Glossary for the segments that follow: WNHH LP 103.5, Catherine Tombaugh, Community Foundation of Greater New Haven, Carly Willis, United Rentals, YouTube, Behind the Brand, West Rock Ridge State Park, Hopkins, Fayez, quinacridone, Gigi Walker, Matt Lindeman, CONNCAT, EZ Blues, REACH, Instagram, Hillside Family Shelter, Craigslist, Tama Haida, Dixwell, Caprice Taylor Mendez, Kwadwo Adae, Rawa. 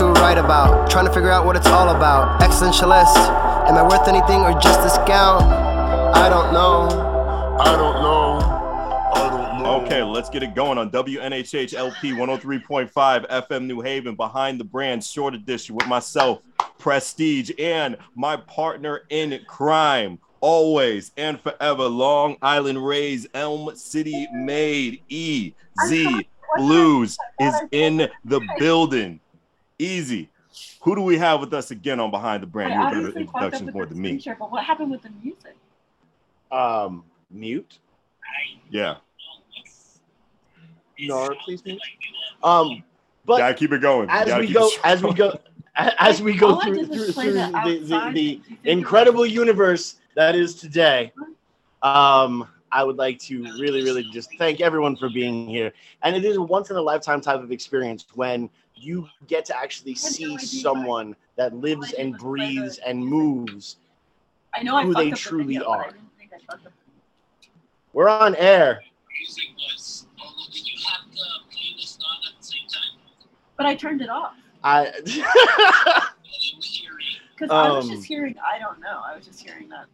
lot to write about, trying to figure out what it's all about. Existentialist, am I worth anything or just a scout? I don't know. I don't know. I don't know. Okay, let's get it going on WNHH LP 103.5 FM New Haven, Behind the Brand, Short Edition with myself, Prestige, and my partner in crime, always and forever, Long Island raised, Elm City made, EZ Blues is in the building. Easy. Who do we have with us again on Behind the Brand? You're better at introductions more than me. But what happened with the music? Mute. Yeah. Nora, please mute. But gotta keep it going. As we go through the incredible universe that is today, I would like to really, really just thank everyone for being here. And it is a once-in-a-lifetime type of experience when you get to actually see someone that lives and breathes and moves who they truly are. We're on air. But I turned it off. Because I was just hearing, I don't know. I was just hearing that.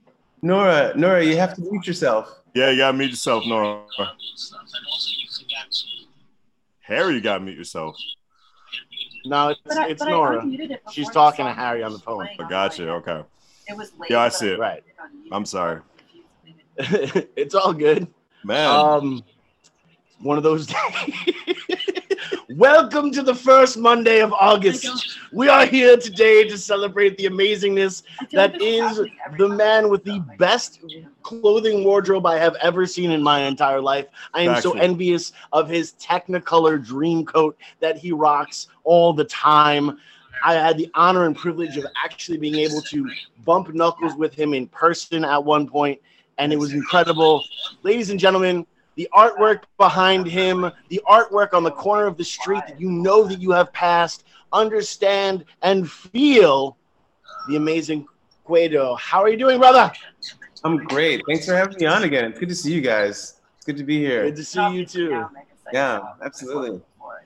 Nora, you have to mute yourself. Yeah, you gotta mute yourself, Nora. Harry, you gotta mute yourself. No, it's Nora. She's talking to Harry on the phone. I got you, okay. It was late. Yeah, I see it. Right. I'm sorry. It's all good. Man. One of those days. Welcome to the first Monday of August. We are here today to celebrate the amazingness that is the man with the best clothing wardrobe I have ever seen in my entire life. I am so envious of his Technicolor dream coat that he rocks all the time. I had the honor and privilege of actually being able to bump knuckles with him in person at one point, and it was incredible. Ladies and gentlemen, the artwork behind him, the artwork on the corner of the street that you know that you have passed, understand and feel the amazing Kwadwo. How are you doing, brother? I'm great. Thanks for having me on again. It's good to see you guys. It's good to be here. Good to see you too. Yeah, absolutely.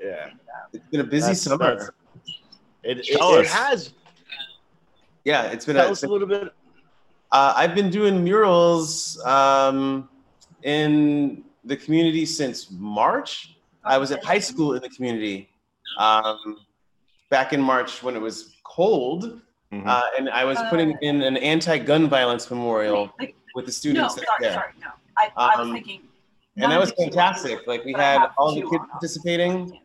Yeah. It's been a busy summer. It has. Yeah, it's been. Tell us a little bit. I've been doing murals in the community since March. I was at high school in the community back in March when it was cold, and I was putting in an anti-gun violence memorial with the students there. I was thinking, and that was fantastic. Like we had all the kids participating,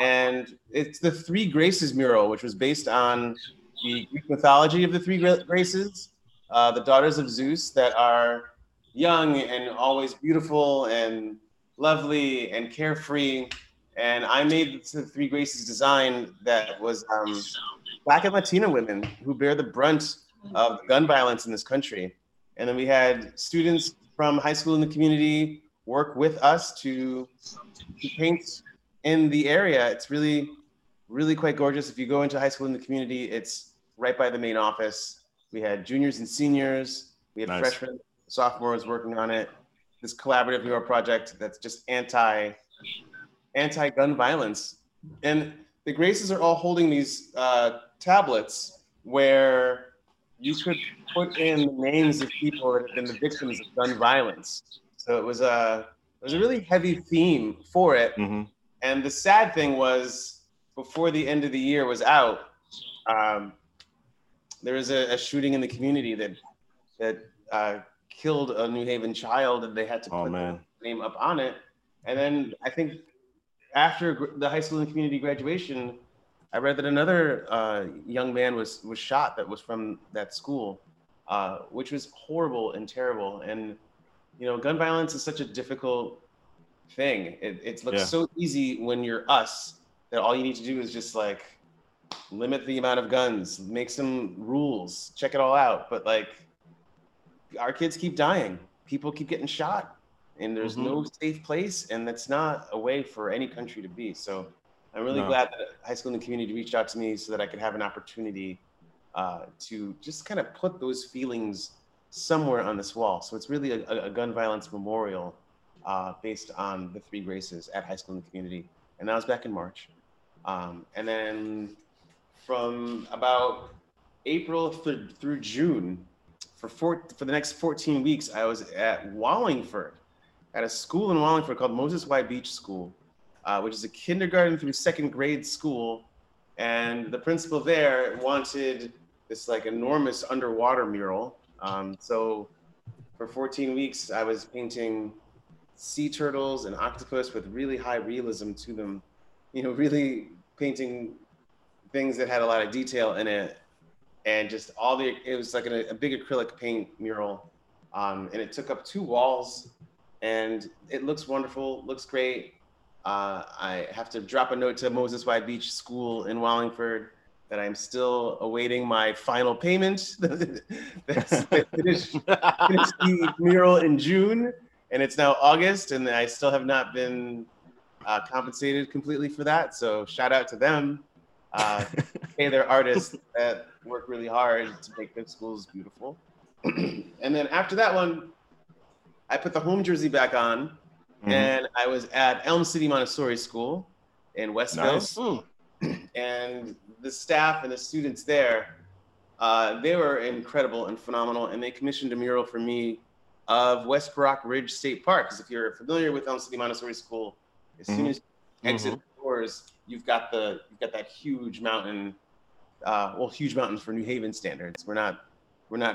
and it's the Three Graces mural, which was based on the Greek mythology of the Three Graces, the daughters of Zeus that are young and always beautiful and lovely and carefree. And I made the Three Graces design that was Black and Latina women who bear the brunt of gun violence in this country. And then we had students from high school in the community work with us to paint in the area. It's really, really quite gorgeous. If you go into high school in the community, it's right by the main office. We had juniors and seniors. We had freshmen. Sophomore is working on it. This collaborative mural project that's just anti-gun violence. And the Graces are all holding these tablets where you could put in the names of people that have been the victims of gun violence. So it was a really heavy theme for it. Mm-hmm. And the sad thing was, before the end of the year was out, there was a shooting in the community that killed a New Haven child, and they had to put the name up on it. And then I think after the high school and community graduation, I read that another young man was shot that was from that school, which was horrible and terrible. And gun violence is such a difficult thing. It looks so easy when you're us that all you need to do is just like limit the amount of guns, make some rules, check it all out. But like, our kids keep dying. People keep getting shot, and there's no safe place, and that's not a way for any country to be. So I'm really glad that high school and the community reached out to me so that I could have an opportunity to just kind of put those feelings somewhere on this wall. So it's really a gun violence memorial based on the Three Graces at high school and the community. And that was back in March. And then from about April through June. For the next 14 weeks, I was at Wallingford, at a school in Wallingford called Moses Y Beach School, which is a kindergarten through second grade school. And the principal there wanted this like enormous underwater mural. So for 14 weeks, I was painting sea turtles and octopus with really high realism to them, you know, really painting things that had a lot of detail in it. And just all the, it was like a big acrylic paint mural. And it took up two walls and it looks wonderful, looks great. I have to drop a note to Moses Y Beach School in Wallingford that I'm still awaiting my final payment. That's finished the mural in June and it's now August and I still have not been compensated completely for that. So shout out to them. Pay their artists that work really hard to make their schools beautiful. And then after that one, I put the home jersey back on, and I was at Elm City Montessori School in Westville. Nice. And the staff and the students there, they were incredible and phenomenal, and they commissioned a mural for me of West Rock Ridge State Park. Because if you're familiar with Elm City Montessori School, as soon as you exit the doors, you've got that huge mountain, well, huge mountains for New Haven standards. We're not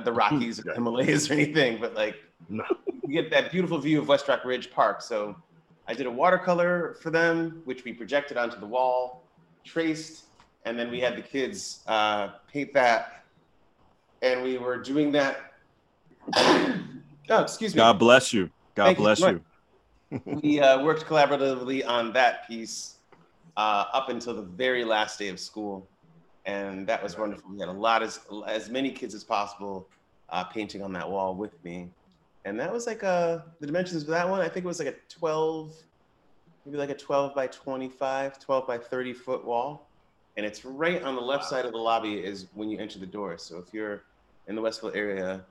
the Rockies or Himalayas or anything, but like you get that beautiful view of West Rock Ridge Park. So I did a watercolor for them, which we projected onto the wall, traced, and then we had the kids paint that. And we were doing that. Oh, excuse me. God bless you. God bless you. We worked collaboratively on that piece up until the very last day of school. And that was wonderful. We had a lot, as many kids as possible painting on that wall with me. And that was like the dimensions of that one, I think it was like a 12, maybe like a 12 by 25, 12 by 30 foot wall. And it's right on the left side of the lobby is when you enter the door. So if you're in the Westville area,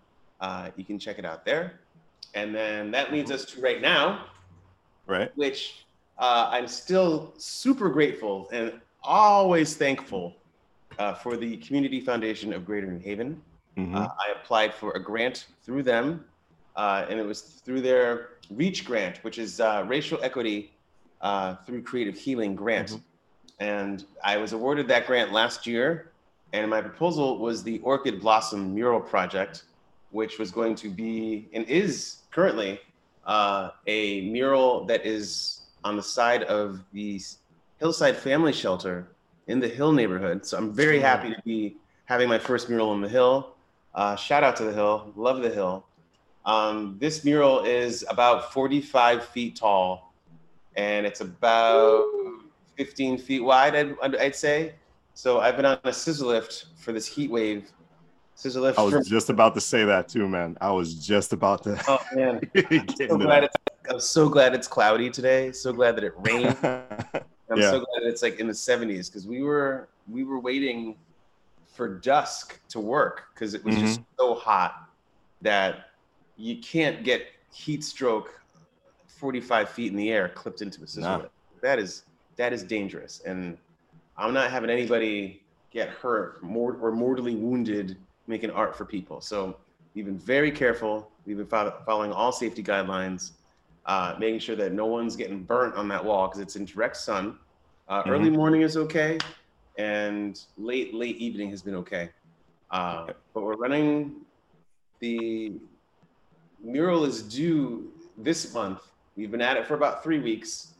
you can check it out there. And then that leads us to right now, right? Which I'm still super grateful and always thankful for the Community Foundation of Greater New Haven. I applied for a grant through them, and it was through their REACH grant, which is Racial Equity Through Creative Healing grant. And I was awarded that grant last year, and my proposal was the Orchid Blossom Mural Project, which was going to be, and is currently, a mural that is on the side of the Hillside Family Shelter in the Hill neighborhood. So I'm very happy to be having my first mural on the Hill. Shout out to the Hill, love the Hill. This mural is about 45 feet tall and it's about 15 feet wide, I'd say. So I've been on a scissor lift for this heat wave. Scissor lift. I was just about to say that too, man. I was just about to. Oh man, I'm so glad it's cloudy today. So glad that it rained. I'm so glad that it's like in the 70s because we were waiting for dusk to work because it was just so hot that you can't get heat stroke 45 feet in the air clipped into a scissor lift. That is dangerous, and I'm not having anybody get hurt or mortally wounded making art for people. So we've been very careful. We've been following all safety guidelines. Making sure that no one's getting burnt on that wall because it's in direct sun. Early morning is okay, and late evening has been okay. But we're running, the mural is due this month. We've been at it for about 3 weeks,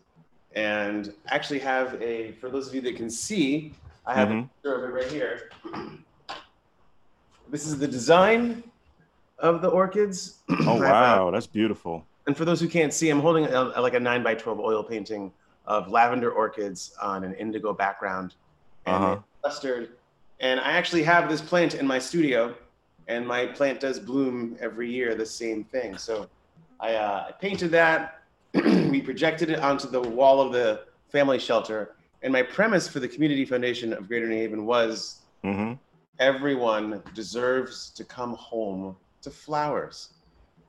and actually have a, for those of you that can see, I have a picture of it right here. This is the design of the orchids. Oh, wow, that's beautiful. And for those who can't see, I'm holding a 9 by 12 oil painting of lavender orchids on an indigo background, and clustered. And I actually have this plant in my studio, and my plant does bloom every year, the same thing. So I painted that, we projected it onto the wall of the family shelter. And my premise for the Community Foundation of Greater New Haven was everyone deserves to come home to flowers.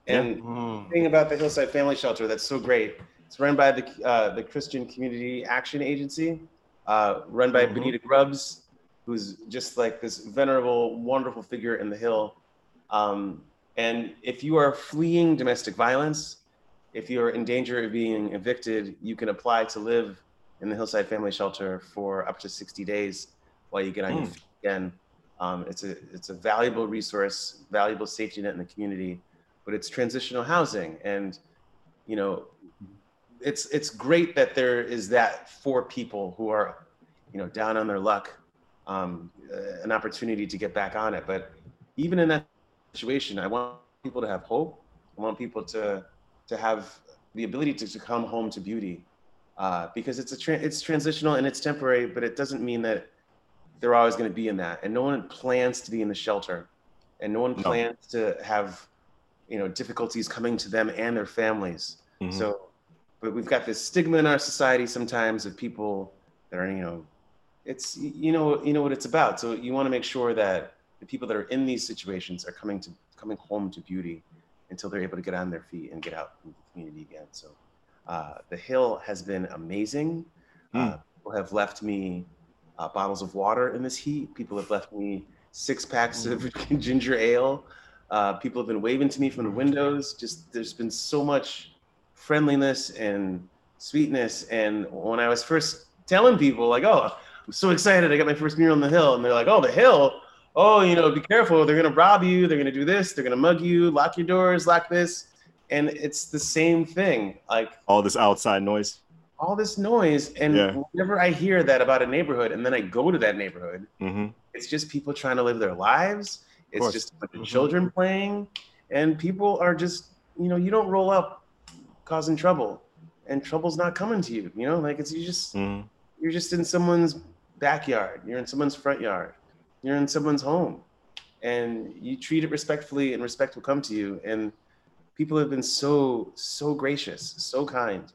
And the thing about the Hillside Family Shelter that's so great, it's run by the Christian Community Action Agency, run by Benita Grubbs, who's just like this venerable, wonderful figure in the Hill. And if you are fleeing domestic violence, if you're in danger of being evicted, you can apply to live in the Hillside Family Shelter for up to 60 days while you get on your feet again. It's a valuable resource, valuable safety net in the community, but it's transitional housing. And, you know, it's great that there is that for people who are, you know, down on their luck, an opportunity to get back on it. But even in that situation, I want people to have hope. I want people to have the ability to come home to beauty, because it's transitional and it's temporary, but it doesn't mean that they're always going to be in that. And no one plans to be in the shelter, and no one plans to have, you know, difficulties coming to them and their families. Mm-hmm. So, but we've got this stigma in our society sometimes of people that are, you know, it's, you know what it's about. So you want to make sure that the people that are in these situations are coming home to beauty until they're able to get on their feet and get out in the community again. So the Hill has been amazing. People have left me bottles of water in this heat. People have left me 6 packs of ginger ale. People have been waving to me from the windows. Just, there's been so much friendliness and sweetness. And when I was first telling people, like, oh, I'm so excited, I got my first mural on the Hill. And they're like, oh, the Hill? Oh, you know, be careful, they're gonna rob you, they're gonna do this, they're gonna mug you, lock your doors, lock this. And it's the same thing. Like all this outside noise. All this noise. And whenever I hear that about a neighborhood and then I go to that neighborhood, it's just people trying to live their lives. It's just a bunch of children playing. And people are just, you know, you don't roll up causing trouble, and trouble's not coming to you. You know, like it's, you just, you're just in someone's backyard, you're in someone's front yard, you're in someone's home, and you treat it respectfully and respect will come to you. And people have been so gracious, so kind,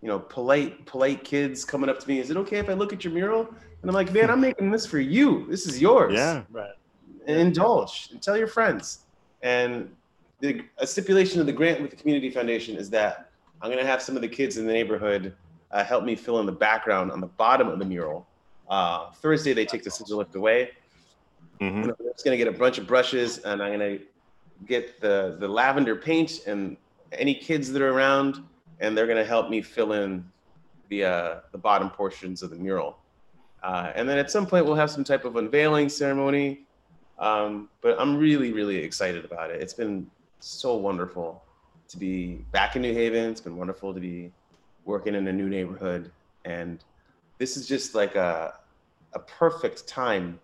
you know, polite kids coming up to me. Is it okay if I look at your mural? And I'm like, man, I'm making this for you. This is yours. Yeah. Right. And indulge and tell your friends. And a stipulation of the grant with the Community Foundation is that I'm going to have some of the kids in the neighborhood help me fill in the background on the bottom of the mural. Thursday, they take the sigil lift away. And I'm just gonna get a bunch of brushes, and I'm gonna get the lavender paint and any kids that are around, and they're gonna help me fill in the bottom portions of the mural. And then at some point we'll have some type of unveiling ceremony. But I'm really, really excited about it. It's been so wonderful to be back in New Haven. It's been wonderful to be working in a new neighborhood. And this is just like a perfect time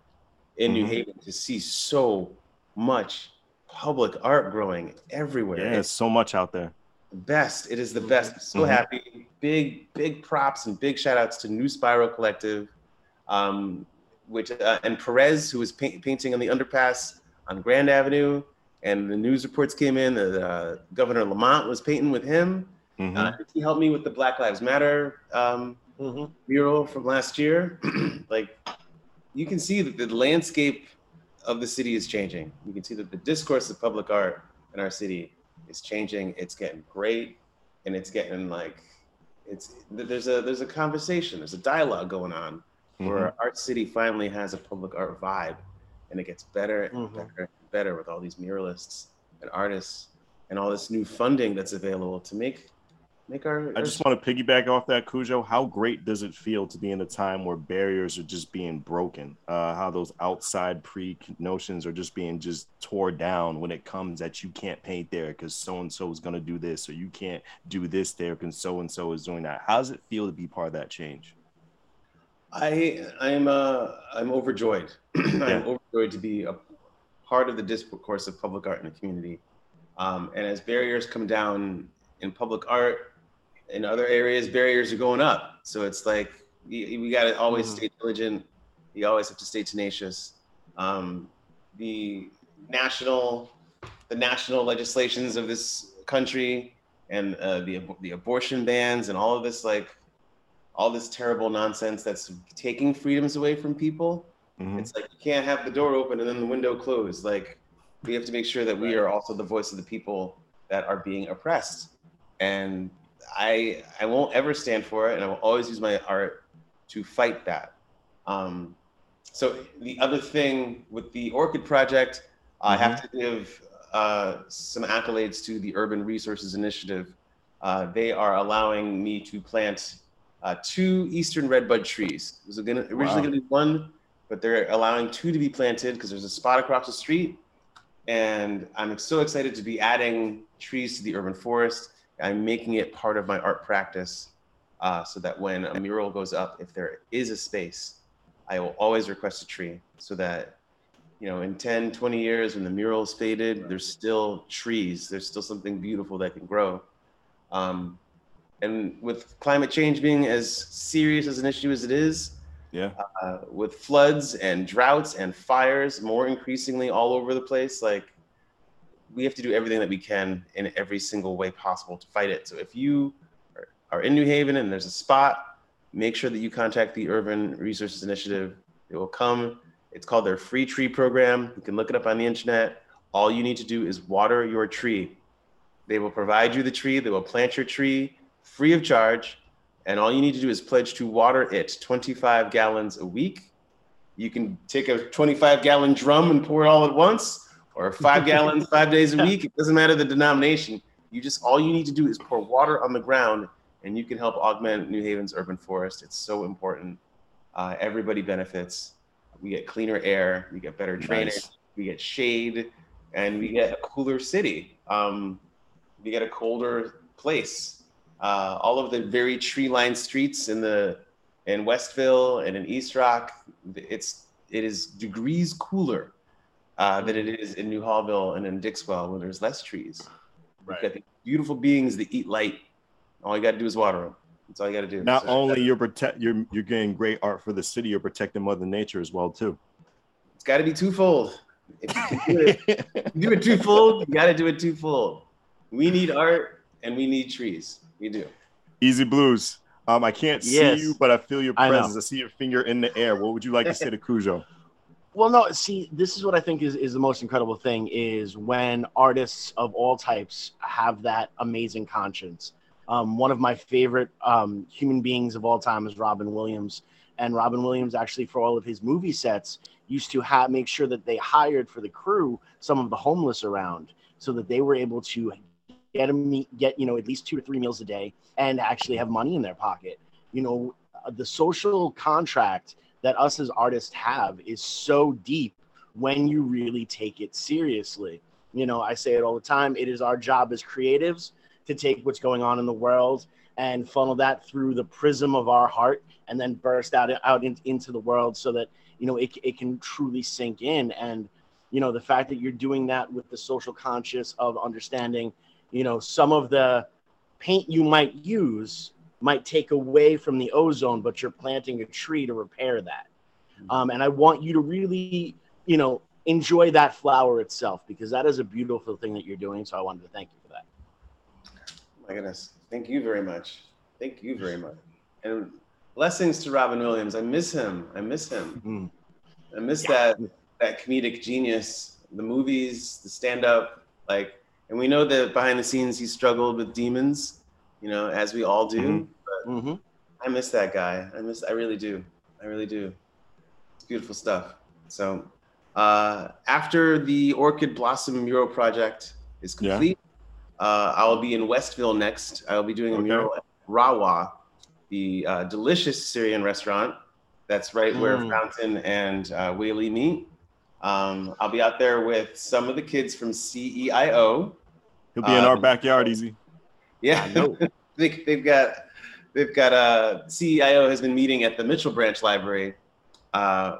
in New Haven to see so much public art growing everywhere. Yeah, it's so much out there. Best, it is the best. I'm so happy. Big props and big shout outs to New Spiral Collective, which and Perez, who was painting on the underpass on Grand Avenue, and the news reports came in that Governor Lamont was painting with him. He helped me with the Black Lives Matter mural from last year. Like, you can see that the landscape of the city is changing. You can see that the discourse of public art in our city is changing. It's getting great, and it's getting like, it's there's a conversation, there's a dialogue going on where our city finally has a public art vibe, and it gets better and better and better with all these muralists and artists and all this new funding that's available to make our... I just want to piggyback off that, Cujo. How great does it feel to be in a time where barriers are just being broken? How those outside pre-notions are just being just torn down when it comes that you can't paint there because so-and-so is going to do this, or you can't do this there because so-and-so is doing that. How does it feel to be part of that change? I'm overjoyed. I'm overjoyed to be a part of the discourse of public art in the community. And as barriers come down in public art, in other areas, barriers are going up. So it's like, we got to always stay diligent. You always have to stay tenacious. The national legislations of this country, and the abortion bans, and all of this, like, all this terrible nonsense that's taking freedoms away from people. It's like, you can't have the door open and then the window closed. Like, we have to make sure that we are also the voice of the people that are being oppressed. And I won't ever stand for it, and I will always use my art to fight that. So the other thing with the Orchid Project, I have to give some accolades to the Urban Resources Initiative. They are allowing me to plant 2 Eastern redbud trees. It was originally gonna be 1, but they're allowing 2 to be planted because there's a spot across the street. And I'm so excited to be adding trees to the urban forest. I'm making it part of my art practice so that when a mural goes up, if there is a space, I will always request a tree so that, you know, in 10, 20 years when the mural is faded, there's still trees. There's still something beautiful that can grow. And with climate change being as serious as an issue as it is, with floods and droughts and fires more increasingly all over the place, like, we have to do everything that we can in every single way possible to fight it. So if you are in New Haven and there's a spot, make sure that you contact the Urban Resources Initiative. They will come. It's called their free tree program. You can look it up on the internet. All you need to do is water your tree. They will provide you the tree. They will plant your tree free of charge. And all you need to do is pledge to water it 25 gallons a week. You can take a 25-gallon drum and pour it all at once, or 5 gallons, 5 days a week. It doesn't matter the denomination. You just, all you need to do is pour water on the ground, and you can help augment New Haven's urban forest. It's so important. Everybody benefits. We get cleaner air, we get better drainage, we get shade, and we get a cooler city. We get a colder place. All of the very tree-lined streets in Westville and in East Rock, it is degrees cooler than it is in New Hallville and in Dixwell, where there's less trees. Right. You've got these beautiful beings that eat light. All you got to do is water them. That's all you got to do. Not only you're getting great art for the city, you're protecting Mother Nature as well too. It's got to be twofold. If you can do it twofold, you got to do it twofold. We need art and we need trees. We do. EZ Blues. I can't see you, but I feel your presence. I see your finger in the air. What would you like to say to Cujo? Well, no, see, this is what I think is the most incredible thing is when artists of all types have that amazing conscience. One of my favorite human beings of all time is Robin Williams. And Robin Williams actually, for all of his movie sets, used to make sure that they hired for the crew some of the homeless around so that they were able to get you know, at least 2 to 3 meals a day and actually have money in their pocket. You know, the social contract that us as artists have is so deep when you really take it seriously. You know, I say it all the time, it is our job as creatives to take what's going on in the world and funnel that through the prism of our heart and then burst out into the world so that, you know, it can truly sink in. And, you know, the fact that you're doing that with the social conscious of understanding, you know, some of the paint you might use might take away from the ozone, but you're planting a tree to repair that. And I want you to really, you know, enjoy that flower itself, because that is a beautiful thing that you're doing. So I wanted to thank you for that. Oh my goodness. Thank you very much. Thank you very much. And blessings to Robin Williams. I miss him. I miss that comedic genius, the movies, the stand-up, like, and we know that behind the scenes, he struggled with demons, you know, as we all do. But I miss that guy. I really do. It's beautiful stuff. So after the Orchid Blossom Mural Project is complete, I'll be in Westville next. I'll be doing a mural at Rawa, the delicious Syrian restaurant that's right where Fountain and Whaley meet. I'll be out there with some of the kids from CEIO. He'll be in our backyard, easy. Yeah, I know. They've got CEIO has been meeting at the Mitchell Branch Library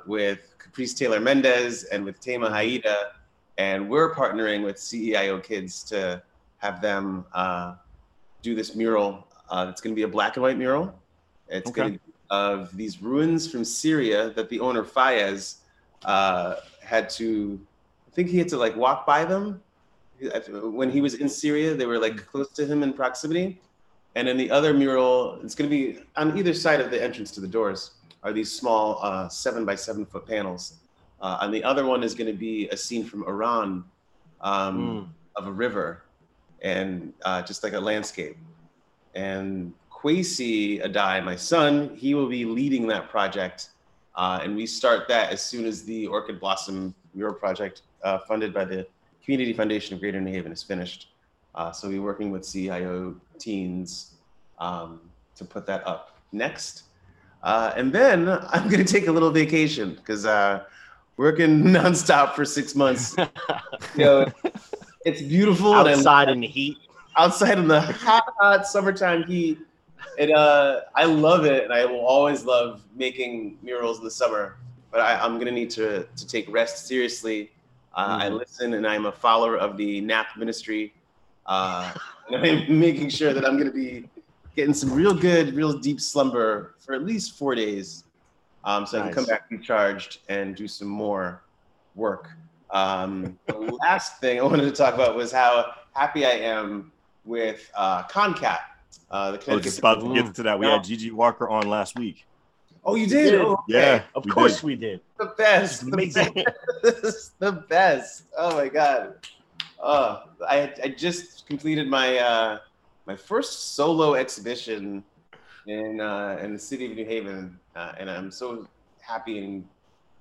with Caprice Taylor Mendez and with Tama Haida, and we're partnering with CEIO kids to have them do this mural. It's going to be a black and white mural. It's going to be of these ruins from Syria that the owner Fayez had to like walk by them. When he was in Syria, they were like close to him in proximity. And then the other mural, it's going to be on either side of the entrance to the doors are these small 7 by 7 foot panels. And the other one is going to be a scene from Iran of a river, and just like a landscape. And Kwesi Adae, my son, he will be leading that project. And we start that as soon as the Orchid Blossom Mural Project funded by the Community Foundation of Greater New Haven is finished. So we're working with CIO teens to put that up next. And then I'm gonna take a little vacation because working nonstop for 6 months. You know, it's beautiful. Outside in the heat. Outside in the hot summertime heat. And I love it, and I will always love making murals in the summer, but I'm gonna need to take rest seriously. I listen, and I'm a follower of the NAP ministry. And I'm making sure that I'm gonna be getting some real good, real deep slumber for at least 4 days. So nice. I can come back recharged and do some more work. The last thing I wanted to talk about was how happy I am with CONNCAT. The Connecticut. I was just about to get to that. We had Gigi Walker on last week. Oh, you did? Oh, okay. Yeah, of course we did. The best. The best. Oh my God. Oh, I just completed my my first solo exhibition in the city of New Haven, and I'm so happy and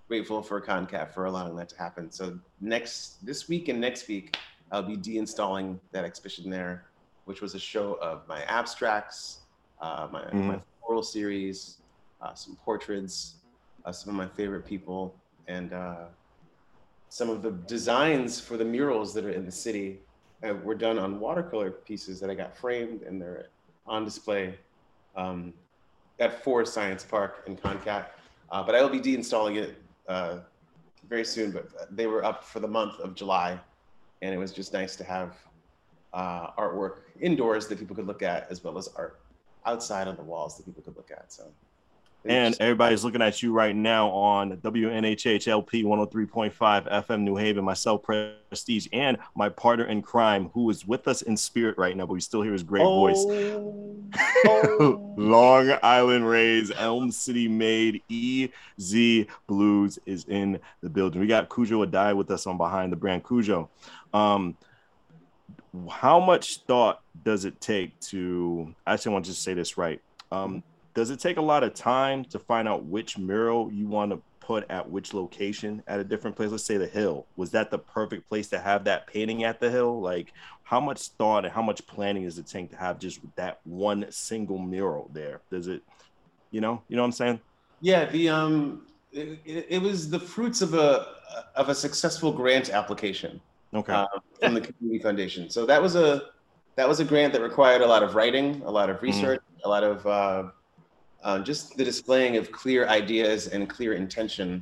grateful for CONNCAT for allowing that to happen. So this week and next week, I'll be deinstalling that exhibition there, which was a show of my abstracts, my floral series, some portraits, some of my favorite people, and some of the designs for the murals that are in the city were done on watercolor pieces that I got framed, and they're on display at Forest Science Park in CONNCAT. But I will be deinstalling it very soon, but they were up for the month of July, and it was just nice to have artwork indoors that people could look at, as well as art outside on the walls that people could look at. So, and everybody's looking at you right now on WNHH LP 103.5 FM New Haven, myself, Prestige, and my partner in crime, who is with us in spirit right now, but we still hear his great voice. Long Island raised, Elm City made, EZ Blues is in the building. We got Kwadwo Adae with us on Behind the Brand. Kwadwo, how much thought does it take to, actually I want to just say this right. Does it take a lot of time to find out which mural you want to put at which location at a different place? Let's say the Hill. Was that the perfect place to have that painting at the Hill? Like, how much thought and how much planning does it take to have just that one single mural there? Does it, you know what I'm saying? Yeah, it was the fruits of a successful grant application. Okay. From the Community Foundation. So that was a grant that required a lot of writing, a lot of research, a lot of just the displaying of clear ideas and clear intention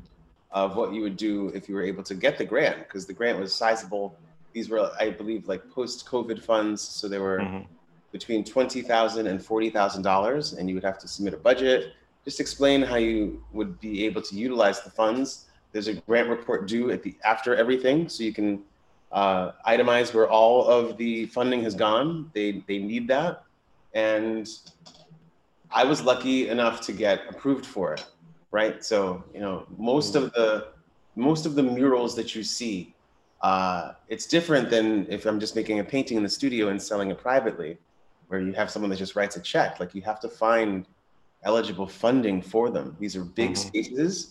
of what you would do if you were able to get the grant, because the grant was sizable. These were, I believe, like post-COVID funds. So they were between $20,000 and $40,000, and you would have to submit a budget. Just explain how you would be able to utilize the funds. There's a grant report due after everything, so you can itemize where all of the funding has gone. They need that. And I was lucky enough to get approved for it, right? So, most of the murals that you see, it's different than if I'm just making a painting in the studio and selling it privately, where you have someone that just writes a check. Like, you have to find eligible funding for them. These are big spaces,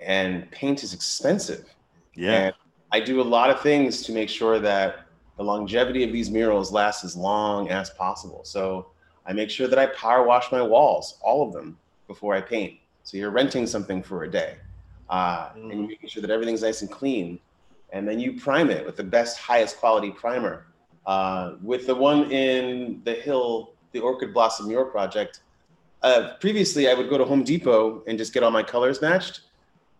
and paint is expensive. Yeah. And I do a lot of things to make sure that the longevity of these murals lasts as long as possible. So I make sure that I power wash my walls, all of them, before I paint. So you're renting something for a day, and you're making sure that everything's nice and clean. And then you prime it with the best, highest quality primer. With the one in the Hill, the Orchid Blossom Mural Project, previously I would go to Home Depot and just get all my colors matched.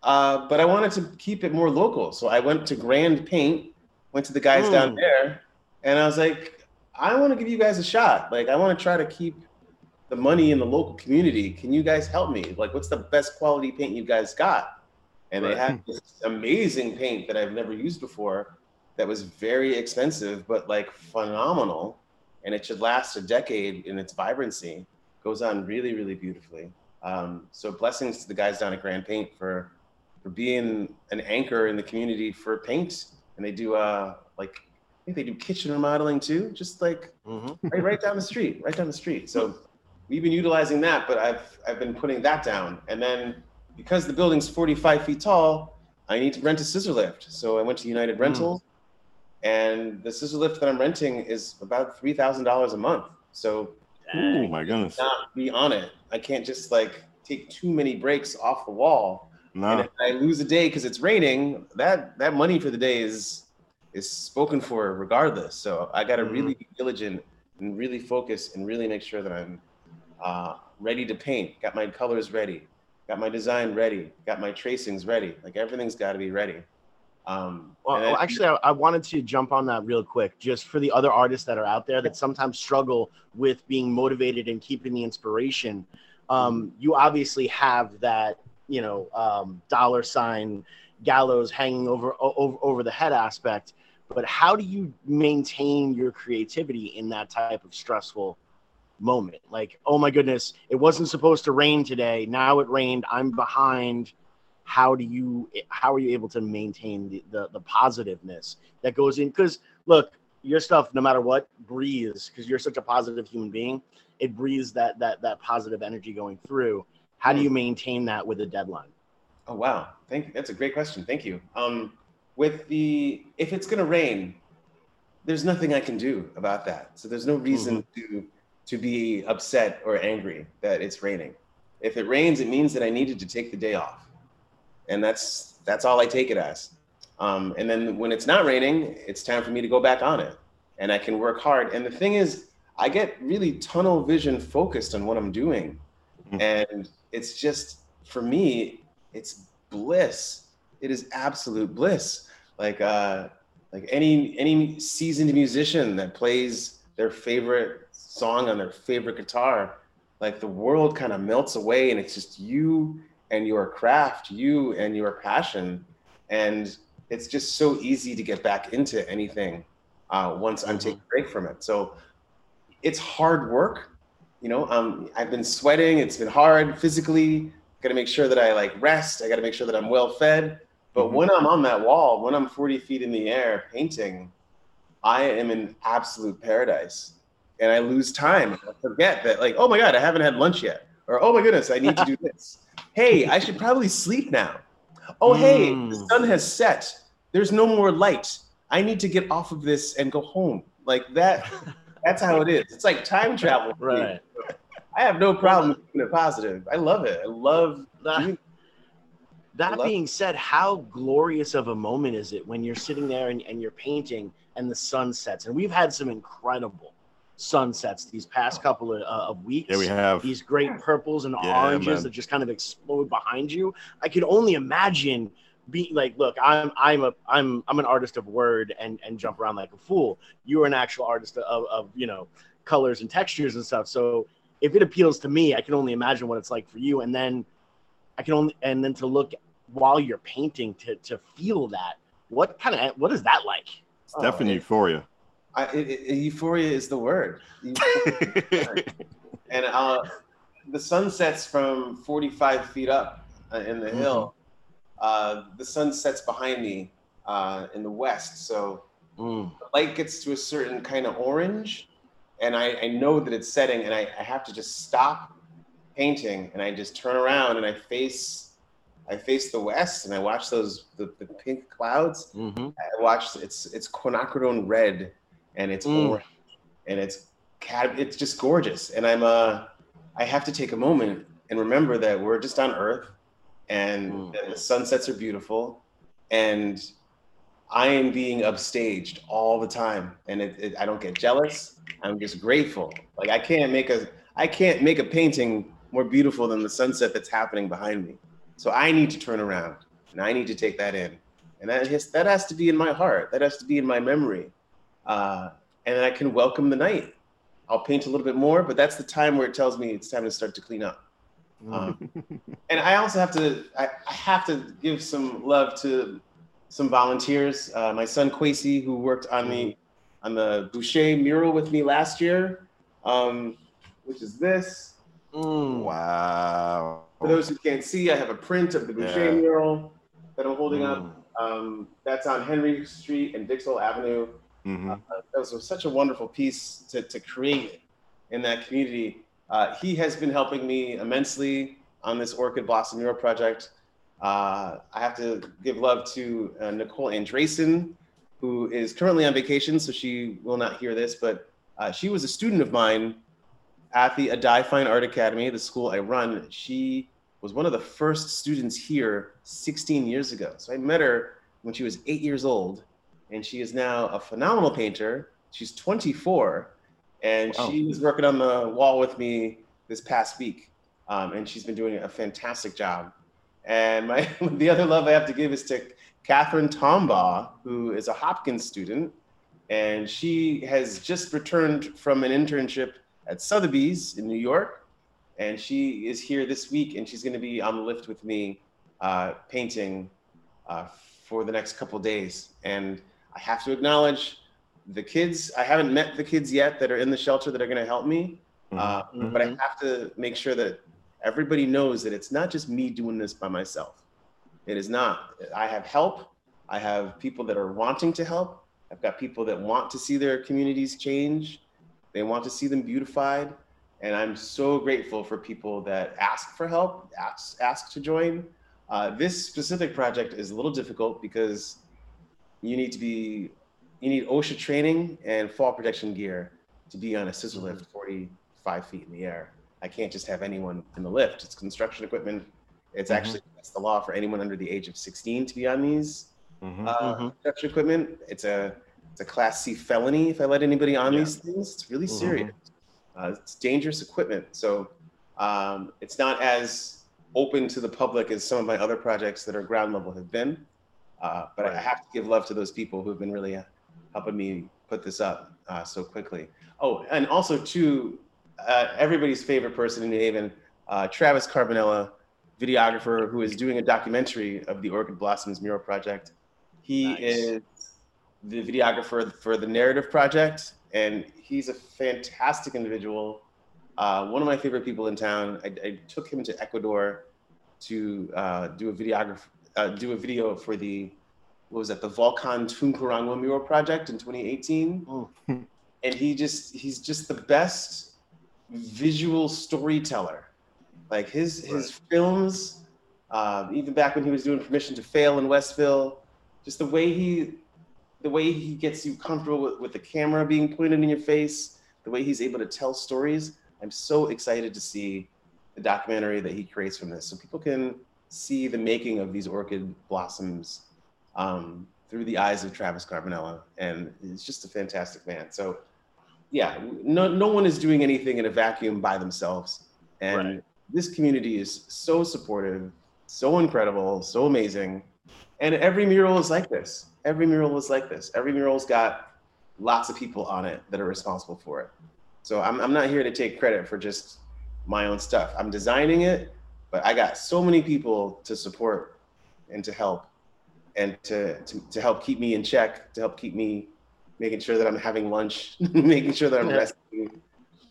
But I wanted to keep it more local. So I went to Grand Paint, went to the guys down there, and I was like, I want to give you guys a shot. Like, I want to try to keep the money in the local community. Can you guys help me? Like, what's the best quality paint you guys got? And they had this amazing paint that I've never used before that was very expensive, but like phenomenal. And it should last a decade in its vibrancy. Goes on really, really beautifully. So blessings to the guys down at Grand Paint for being an anchor in the community for paint. And they do I think they do kitchen remodeling too, just like right down the street. So we've been utilizing that, but I've been putting that down. And then because the building's 45 feet tall, I need to rent a scissor lift. So I went to United Rentals, and the scissor lift that I'm renting is about $3,000 a month. So oh my goodness, not be on it. I can't just like take too many breaks off the wall. No. And if I lose a day because it's raining, that money for the day is spoken for regardless. So I got to really be diligent and really focus and really make sure that I'm ready to paint. Got my colors ready. Got my design ready. Got my tracings ready. Like everything's got to be ready. I wanted to jump on that real quick, just for the other artists that are out there that sometimes struggle with being motivated and keeping the inspiration. You obviously have that, dollar sign gallows hanging over the head aspect, but how do you maintain your creativity in that type of stressful moment? Like, oh my goodness, it wasn't supposed to rain today. Now it rained. I'm behind. How are you able to maintain the positiveness that goes in? Because look, your stuff, no matter what, breathes, because you're such a positive human being. It breathes that positive energy going through. How do you maintain that with a deadline? Oh, wow. Thank you. That's a great question. Thank you. If it's going to rain, there's nothing I can do about that. So there's no reason to be upset or angry that it's raining. If it rains, it means that I needed to take the day off. And that's all I take it as. And then when it's not raining, it's time for me to go back on it. And I can work hard. And the thing is, I get really tunnel vision focused on what I'm doing. And it's just, for me, it's bliss. It is absolute bliss. Like any seasoned musician that plays their favorite song on their favorite guitar, like the world kind of melts away and it's just you and your craft, you and your passion. And it's just so easy to get back into anything once I'm taking a break from it. So it's hard work, I've been sweating, it's been hard physically. Gotta make sure that I rest, I gotta make sure that I'm well fed. But when I'm on that wall, when I'm 40 feet in the air painting, I am in absolute paradise. And I lose time, I forget that oh my God, I haven't had lunch yet. Or oh my goodness, I need to do this. Hey, I should probably sleep now. Oh, hey, the sun has set. There's no more light. I need to get off of this and go home. That's how it is. It's like time travel. Right. I have no problem keeping it positive. I love it. I love that. That being said, how glorious of a moment is it when you're sitting there and you're painting and the sun sets? And we've had some incredible sunsets these past couple of weeks. Yeah, we have these great purples and oranges that just kind of explode behind you. I can only imagine being look, I'm an artist of word and jump around like a fool. You're an actual artist of colors and textures and stuff. So if it appeals to me, I can only imagine what it's like for you. And then and then to look while you're painting to feel that. What is that like? It's definitely euphoria. Euphoria is the word. And the sun sets from 45 feet up in the hill. The sun sets behind me in the west. So the light gets to a certain kind of orange. And I know that it's setting. And I have to just stop painting. And I just turn around and I face the west and I watch the pink clouds. I watch it's quinacridone red. And it's orange, and it's just gorgeous. And I have to take a moment and remember that we're just on Earth, and the sunsets are beautiful, and I am being upstaged all the time. And I don't get jealous. I'm just grateful. I can't make a painting more beautiful than the sunset that's happening behind me. So I need to turn around, and I need to take that in, and that has to be in my heart. That has to be in my memory. And then I can welcome the night. I'll paint a little bit more, but that's the time where it tells me it's time to start to clean up. And I also have to, I have to give some love to some volunteers. My son Kwesi, who worked on the Boucher mural with me last year, which is this. Wow. For those who can't see, I have a print of the Boucher mural that I'm holding up. That's on Henry Street and Dixell Avenue. That was such a wonderful piece to create in that community. He has been helping me immensely on this Orchid Blossom Mural Project. I have to give love to Nicole Andreessen, who is currently on vacation, so she will not hear this, but she was a student of mine at the Adae Fine Art Academy, the school I run. She was one of the first students here 16 years ago. So I met her when she was 8 years old, and she is now a phenomenal painter. She's 24, and wow. She was working on the wall with me this past week, and she's been doing a fantastic job. And the other love I have to give is to Catherine Tombaugh, who is a Hopkins student, and she has just returned from an internship at Sotheby's in New York, and she is here this week, and she's going to be on the lift with me painting for the next couple days. And I have to acknowledge the kids. I haven't met the kids yet that are in the shelter that are going to help me, but I have to make sure that everybody knows that it's not just me doing this by myself. It is not. I have help. I have people that are wanting to help. I've got people that want to see their communities change. They want to see them beautified. And I'm so grateful for people that ask for help, ask to join. This specific project is a little difficult because you need OSHA training and fall protection gear to be on a scissor lift 45 feet in the air. I can't just have anyone in the lift. It's construction equipment. It's actually against the law for anyone under the age of 16 to be on these construction equipment. It's a Class C felony if I let anybody on these things. It's really serious. It's dangerous equipment. So it's not as open to the public as some of my other projects that are ground level have been. But I have to give love to those people who have been really helping me put this up so quickly. Oh, and also too, everybody's favorite person in New Haven, Travis Carbonella, videographer who is doing a documentary of the Orchid Blossoms Mural Project. He is the videographer for the Narrative Project, and he's a fantastic individual. One of my favorite people in town. I took him to Ecuador to do a video for the Volcan Tunkurango Mural Project in 2018. Oh. And he's just the best visual storyteller. Like his films, even back when he was doing Permission to Fail in Westville, just the way he gets you comfortable with the camera being pointed in your face, the way he's able to tell stories. I'm so excited to see the documentary that he creates from this, so people can see the making of these Orchid Blossoms through the eyes of Travis Carbonella, and he's just a fantastic man. So yeah, no one is doing anything in a vacuum by themselves. And this community is so supportive, so incredible, so amazing. And every mural is like this. Every mural is like this. Every mural's got lots of people on it that are responsible for it. So I'm not here to take credit for just my own stuff. I'm designing it, but I got so many people to support and to help and to help keep me in check, to help keep me making sure that I'm having lunch, making sure that I'm resting.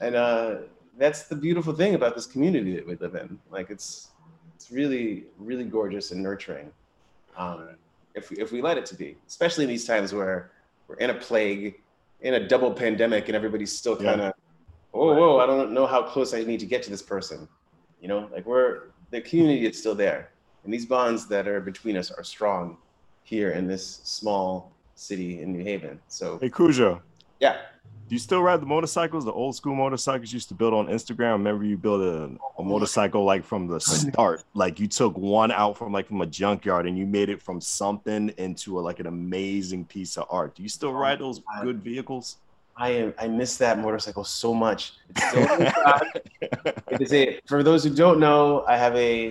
And that's the beautiful thing about this community that we live in. Like it's really, really gorgeous and nurturing if we let it to be, especially in these times where we're in a plague, in a double pandemic, and everybody's still kind of, whoa, I don't know how close I need to get to this person. You know, like the community is still there. And these bonds that are between us are strong here in this small city in New Haven. So hey, Cujo. Yeah. Do you still ride the motorcycles, the old school motorcycles you used to build on Instagram? Remember you built a motorcycle like from the start, like you took one out from a junkyard and you made it from something into an amazing piece of art. Do you still ride those good vehicles? I miss that motorcycle so much. It's so for those who don't know, I have a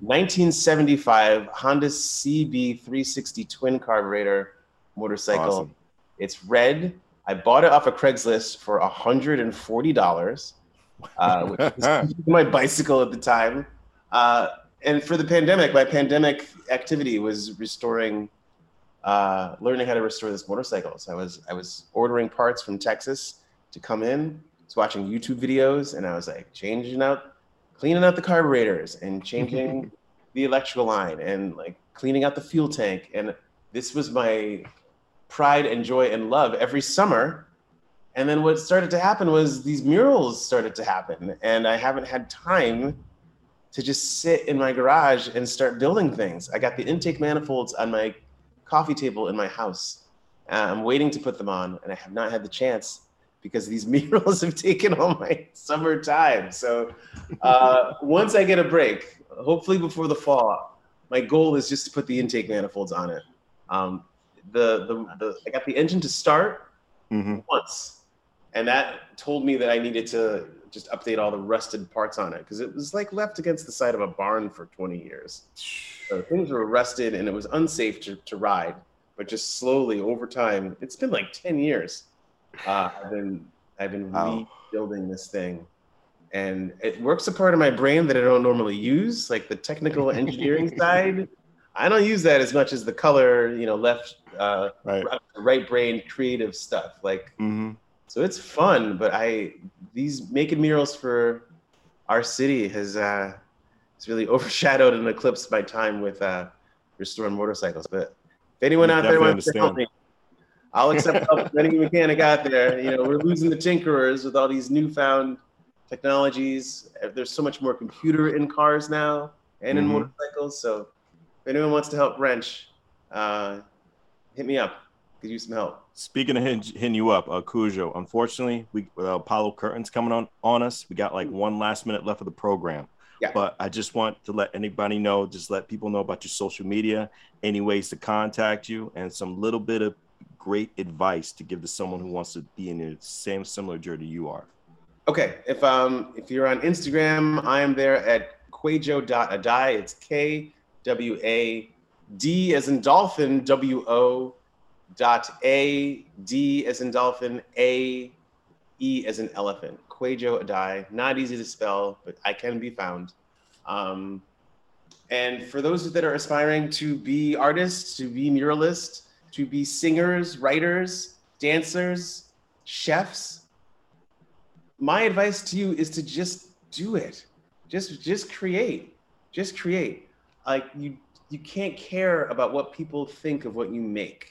1975 Honda CB 360 twin carburetor motorcycle. Awesome. It's red. I bought it off of Craigslist for $140, which was my bicycle at the time. And for the pandemic, my pandemic activity was learning how to restore this motorcycle. So I was ordering parts from Texas to come in. I was watching YouTube videos, and I was like cleaning out the carburetors and changing the electrical line and cleaning out the fuel tank. And this was my pride and joy and love every summer. And then what started to happen was these murals started to happen, and I haven't had time to just sit in my garage and start building things. I got the intake manifolds on my coffee table in my house. I'm waiting to put them on, and I have not had the chance because these murals have taken all my summer time. So once I get a break, hopefully before the fall, my goal is just to put the intake manifolds on it. I got the engine to start once, and that told me that I needed to just update all the rusted parts on it because it was like left against the side of a barn for 20 years. So things were rusted and it was unsafe to ride, but just slowly over time, it's been like 10 years. I've been rebuilding this thing, and it works a part of my brain that I don't normally use, like the technical engineering side. I don't use that as much as the color, left, right brain creative stuff. Like, so it's fun, but these making murals for our city has really overshadowed and eclipsed my time with restoring motorcycles. But if anyone out there wants to help me, I'll accept help from any mechanic out there. We're losing the tinkerers with all these newfound technologies. There's so much more computer in cars now and in motorcycles. So if anyone wants to help wrench, hit me up. Could use some help. Speaking of hitting you up, Cujo, unfortunately, with Apollo Curtains coming on us, we got like one last minute left of the program. Yeah. But I just want to let anybody know, just let people know about your social media, any ways to contact you, and some little bit of great advice to give to someone who wants to be in the same similar journey you are. Okay. If you're on Instagram, I am there at Kwadwo.Adae. It's KWAD as in dolphin, WO.AD as in dolphin, AE as in elephant. Kwadwo Adae. Not easy to spell, but I can be found. And for those that are aspiring to be artists, to be muralists, to be singers, writers, dancers, chefs, my advice to you is to just do it. Just create. Just create. Like you can't care about what people think of what you make,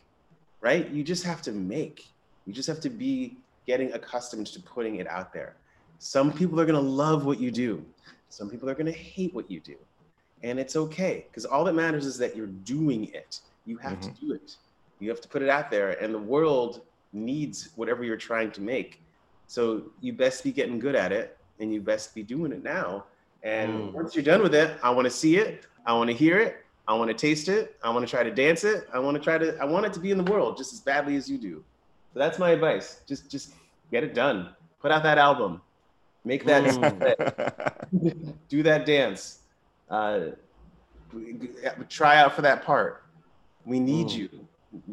right? You just have to make. You just have to be getting accustomed to putting it out there. Some people are gonna love what you do. Some people are gonna hate what you do. And it's okay, because all that matters is that you're doing it. You have to do it. You have to put it out there, and the world needs whatever you're trying to make. So you best be getting good at it, and you best be doing it now. And once you're done with it, I want to see it. I want to hear it. I want to taste it. I want to try to dance it. I want it to be in the world just as badly as you do. So that's my advice. Just get it done. Put out that album. Make that. Do that dance. Try out for that part. We need you.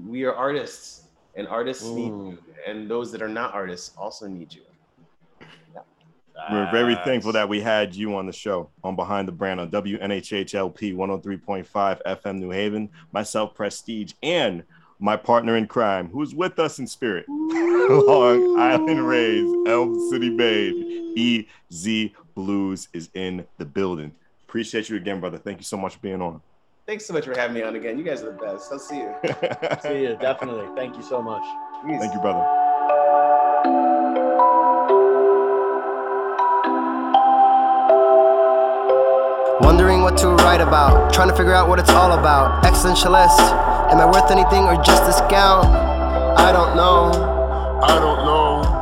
We are artists, and artists need you, and those that are not artists also need you. Yeah. We're very thankful that we had you on the show on Behind the Brand on WNHH LP 103.5 FM New Haven, myself, Prestige, and my partner in crime, who's with us in spirit, Long Island Raised, Elm City Babe, EZ Blues is in the building. Appreciate you again, brother. Thank you so much for being on. Thanks so much for having me on again. You guys are the best. I'll see you. See you, definitely. Thank you so much. Peace. Thank you, brother. Wondering what to write about. Trying to figure out what it's all about. Existentialist. Am I worth anything or just a scout? I don't know.